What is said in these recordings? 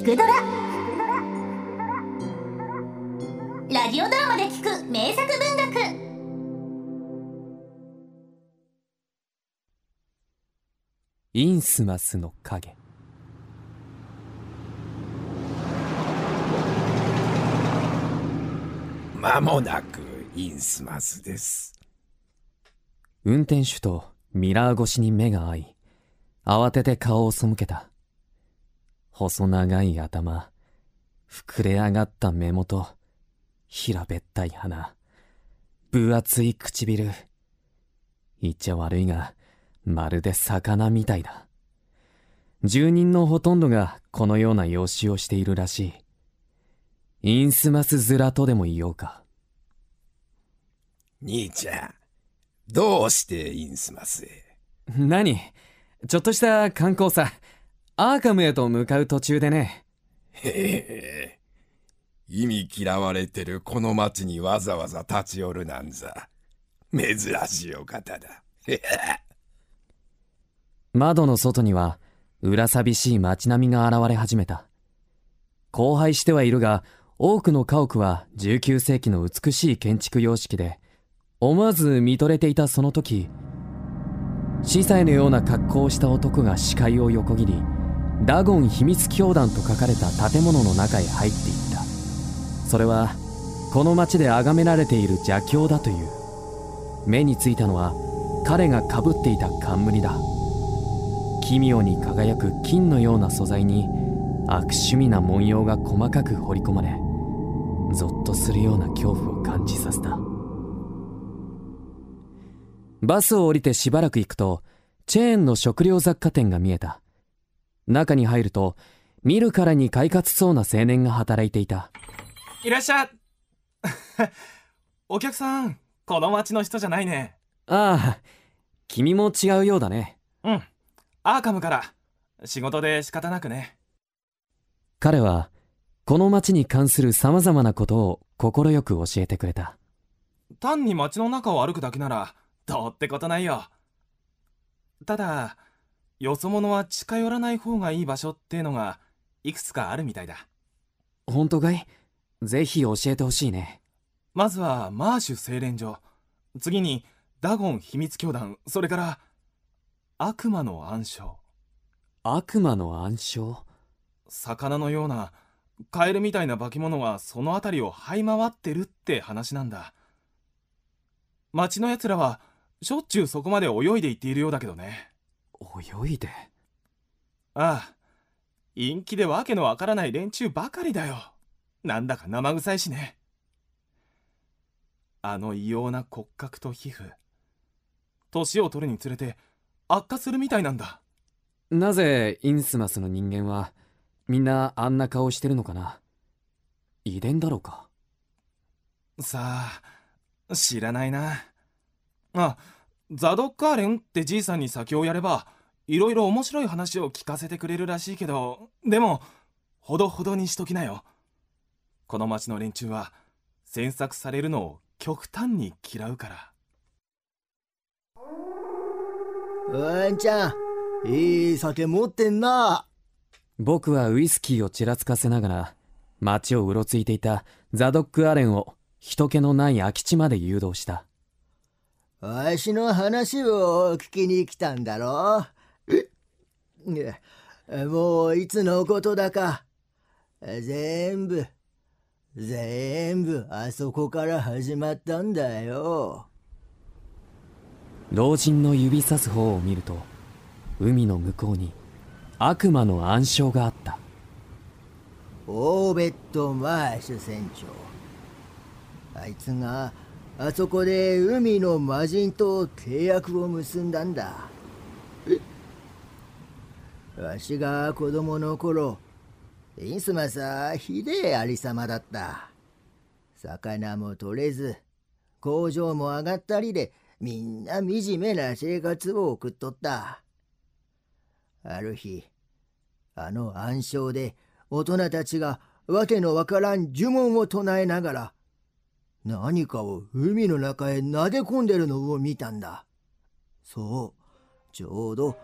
聞くドラ」ラジオドラマで聞く名作文学。インスマスの影。まもなくインスマスです。運転手とミラー越しに目が合い、慌てて顔を背けた。細長い頭、膨れ上がった目元、平べったい鼻、分厚い唇。言っちゃ悪いが、まるで魚みたいだ。住人のほとんどがこのような容姿をしているらしい。インスマス面とでも言おうか。兄ちゃん、どうしてインスマスへ？何？ちょっとした観光さ。アーカムへと向かう途中でね。へえ、忌み嫌われてるこの町にわざわざ立ち寄るなんざ、珍しいお方だ。窓の外には、裏寂しい街並みが現れ始めた。荒廃してはいるが、多くの家屋は19世紀の美しい建築様式で、思わず見とれていたその時、司祭のような格好をした男が視界を横切り、ダゴン秘密教団と書かれた建物の中へ入っていった。それは、この町で崇められている邪教だという。目についたのは、彼がかぶっていた冠だ。奇妙に輝く金のような素材に悪趣味な文様が細かく彫り込まれ、ゾッとするような恐怖を感じさせた。バスを降りてしばらく行くと、チェーンの食料雑貨店が見えた。中に入ると、見るからに快活そうな青年が働いていた。いらっしゃお客さん、この町の人じゃないね。ああ、君も違うようだね。うん、アーカムから。仕事で仕方なくね。彼はこの町に関する様々なことを快く教えてくれた。単に町の中を歩くだけならどうってことないよ。ただ、よそ者は近寄らない方がいい場所っていうのがいくつかあるみたいだ。本当かい？ぜひ教えてほしいね。まずはマーシュ精錬所、次にダゴン秘密教団、それから悪魔の暗礁。悪魔の暗礁？魚のようなカエルみたいな化け物はその辺りを這い回ってるって話なんだ。町のやつらはしょっちゅうそこまで泳いで行っているようだけどね。泳いで？ああ、陰気でわけのわからない連中ばかりだよ。なんだか生臭いしね。あの異様な骨格と皮膚、年を取るにつれて悪化するみたいなんだ。なぜインスマスの人間はみんなあんな顔してるのかな？遺伝だろうか。さあ、知らないな。あ、ザドッカーレンってじいさんに先をやればいろいろ面白い話を聞かせてくれるらしいけど、でもほどほどにしときなよ。この町の連中は詮索されるのを極端に嫌うから。うんちゃん、いい酒持ってんな。僕はウイスキーをちらつかせながら、街をうろついていたザドック・アレンを人気のない空き地まで誘導した。わしの話を聞きに来たんだろう。もういつのことだか、全部あそこから始まったんだよ。老人の指さす方を見ると、海の向こうに悪魔の暗礁があった。オーベット・マーシュ船長、あいつがあそこで海の魔人と契約を結んだんだ。わしが子供の頃、インスマスはひでえありさまだった。魚も取れず、工場も上がったりで、みんな惨めな生活を送っとった。ある日、あの暗礁で大人たちがわけのわからん呪文を唱えながら、何かを海の中へ撫で込んでるのを見たんだ。そう、ちょうど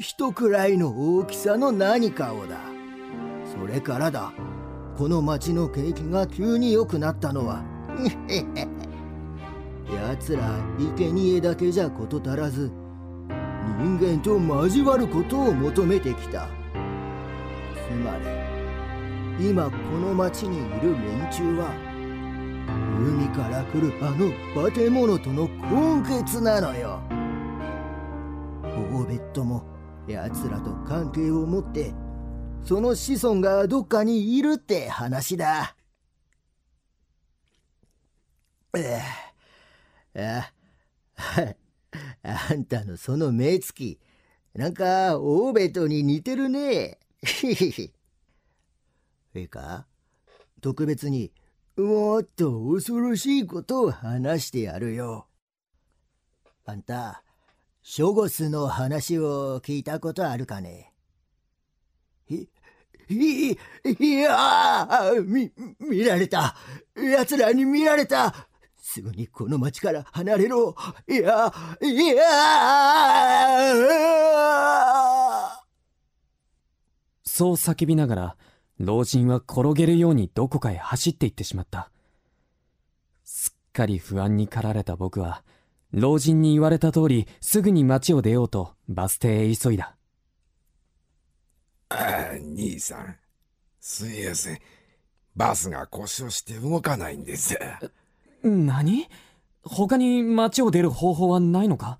人くらいの大きさの何かをだ。そこれからだ。この町の景気が急に良くなったのは奴ら生贄だけじゃこと足らず、人間と交わることを求めてきた。つまり今この町にいる連中は海から来るあの化け物との根結なのよ。ホービットも奴らと関係を持ってその子孫がどっかにいるって話だ。あんたのその目つき、なんかオーベトに似てるね。いいか、特別にもっと恐ろしいことを話してやるよ。あんた、ショゴスの話を聞いたことあるかね？いや見られた。奴らに見られた。すぐにこの町から離れろ。いや。そう叫びながら老人は転げるようにどこかへ走っていってしまった。すっかり不安に駆られた僕は老人に言われた通りすぐに町を出ようとバス停へ急いだ。兄さん、すいません。バスが故障して動かないんです。何？他に町を出る方法はないのか？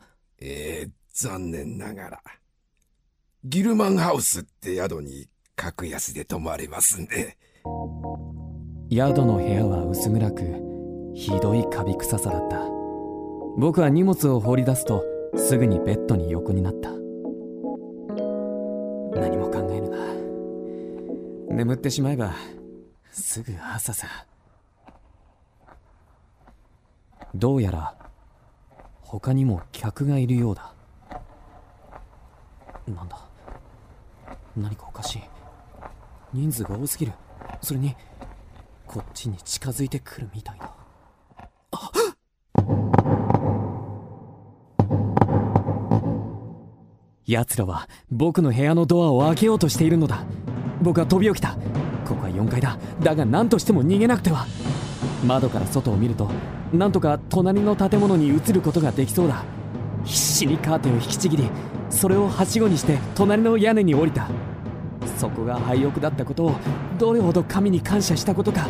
残念ながら。ギルマンハウスって宿に格安で泊まれますんで。宿の部屋は薄暗く、ひどいカビ臭さだった。僕は荷物を放り出すと、すぐにベッドに横になった。何も考えるな。眠ってしまえば、すぐ朝さ。どうやら他にも客がいるようだ。なんだ、何かおかしい。人数が多すぎる。それにこっちに近づいてくるみたいだ。あっ、奴らは僕の部屋のドアを開けようとしているのだ。僕は飛び起きた。ここは4階だ。だが何としても逃げなくては。窓から外を見るとなんとか隣の建物に移ることができそうだ。必死にカーテンを引きちぎり、それをはしごにして隣の屋根に降りた。そこが廃屋だったことをどれほど神に感謝したことか。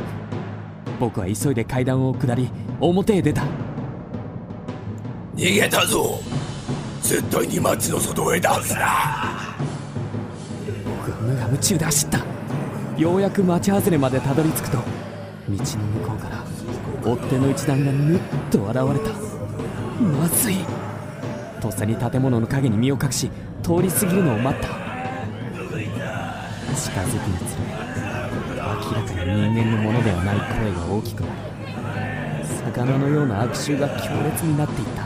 僕は急いで階段を下り表へ出た。逃げたぞ。絶対に町の外へ出すな。僕は無我夢中で走った。ようやく町外れまでたどり着くと、道の向こうから追っ手の一団がぬっと現れた。まずい。とっさに建物の陰に身を隠し、通り過ぎるのを待った。近づくにつれ、明らかに人間のものではない声が大きくなり、魚のような悪臭が強烈になっていた。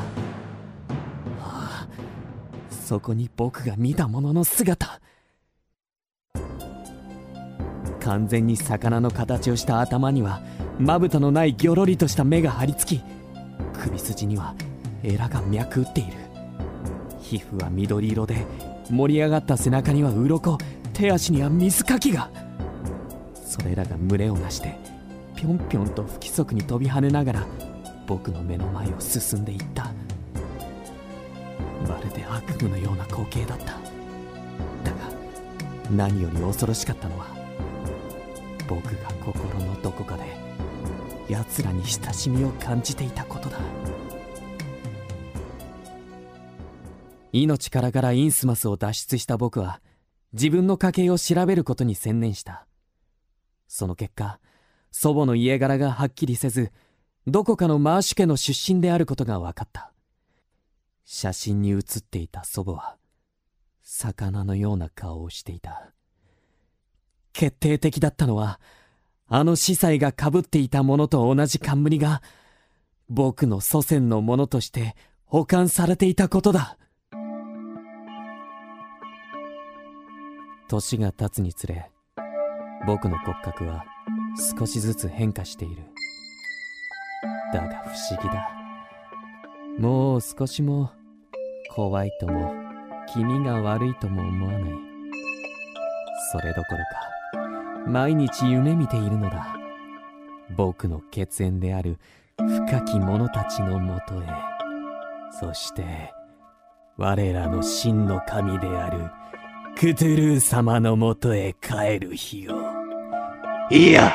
そこに僕が見たものの姿。完全に魚の形をした頭にはまぶたのないギョロリとした目が張り付き、首筋にはエラが脈打っている。皮膚は緑色で、盛り上がった背中には鱗、手足には水かきが。それらが群れをなしてぴょんぴょんと不規則に飛び跳ねながら僕の目の前を進んでいった。まるで悪夢のような光景だった。だが何より恐ろしかったのは、僕が心のどこかで奴らに親しみを感じていたことだ。命からがらインスマスを脱出した僕は、自分の家系を調べることに専念した。その結果、祖母の家柄がはっきりせず、どこかのマーシュ家の出身であることが分かった。写真に写っていた祖母は、魚のような顔をしていた。決定的だったのは、あの司祭が被っていたものと同じ冠が僕の祖先のものとして保管されていたことだ。年が経つにつれ、僕の骨格は少しずつ変化している。だが不思議だ。もう少しも怖いとも気味が悪いとも思わない。それどころか毎日夢見ているのだ。僕の血縁である深き者たちのもとへ、そして我らの真の神であるクトゥルー様のもとへ帰る日を。いや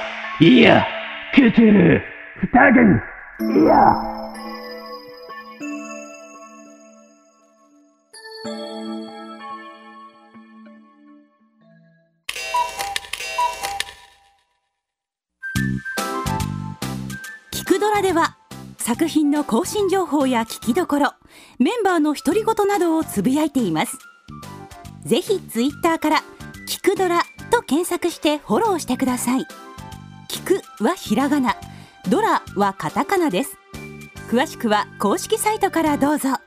クトゥルー二軍、いや。作品の更新情報や聞きどころ、メンバーの独り言などをつぶやいています。ぜひツイッターから「きくドラ」と検索してフォローしてください。きくはひらがな、ドラはカタカナです。詳しくは公式サイトからどうぞ。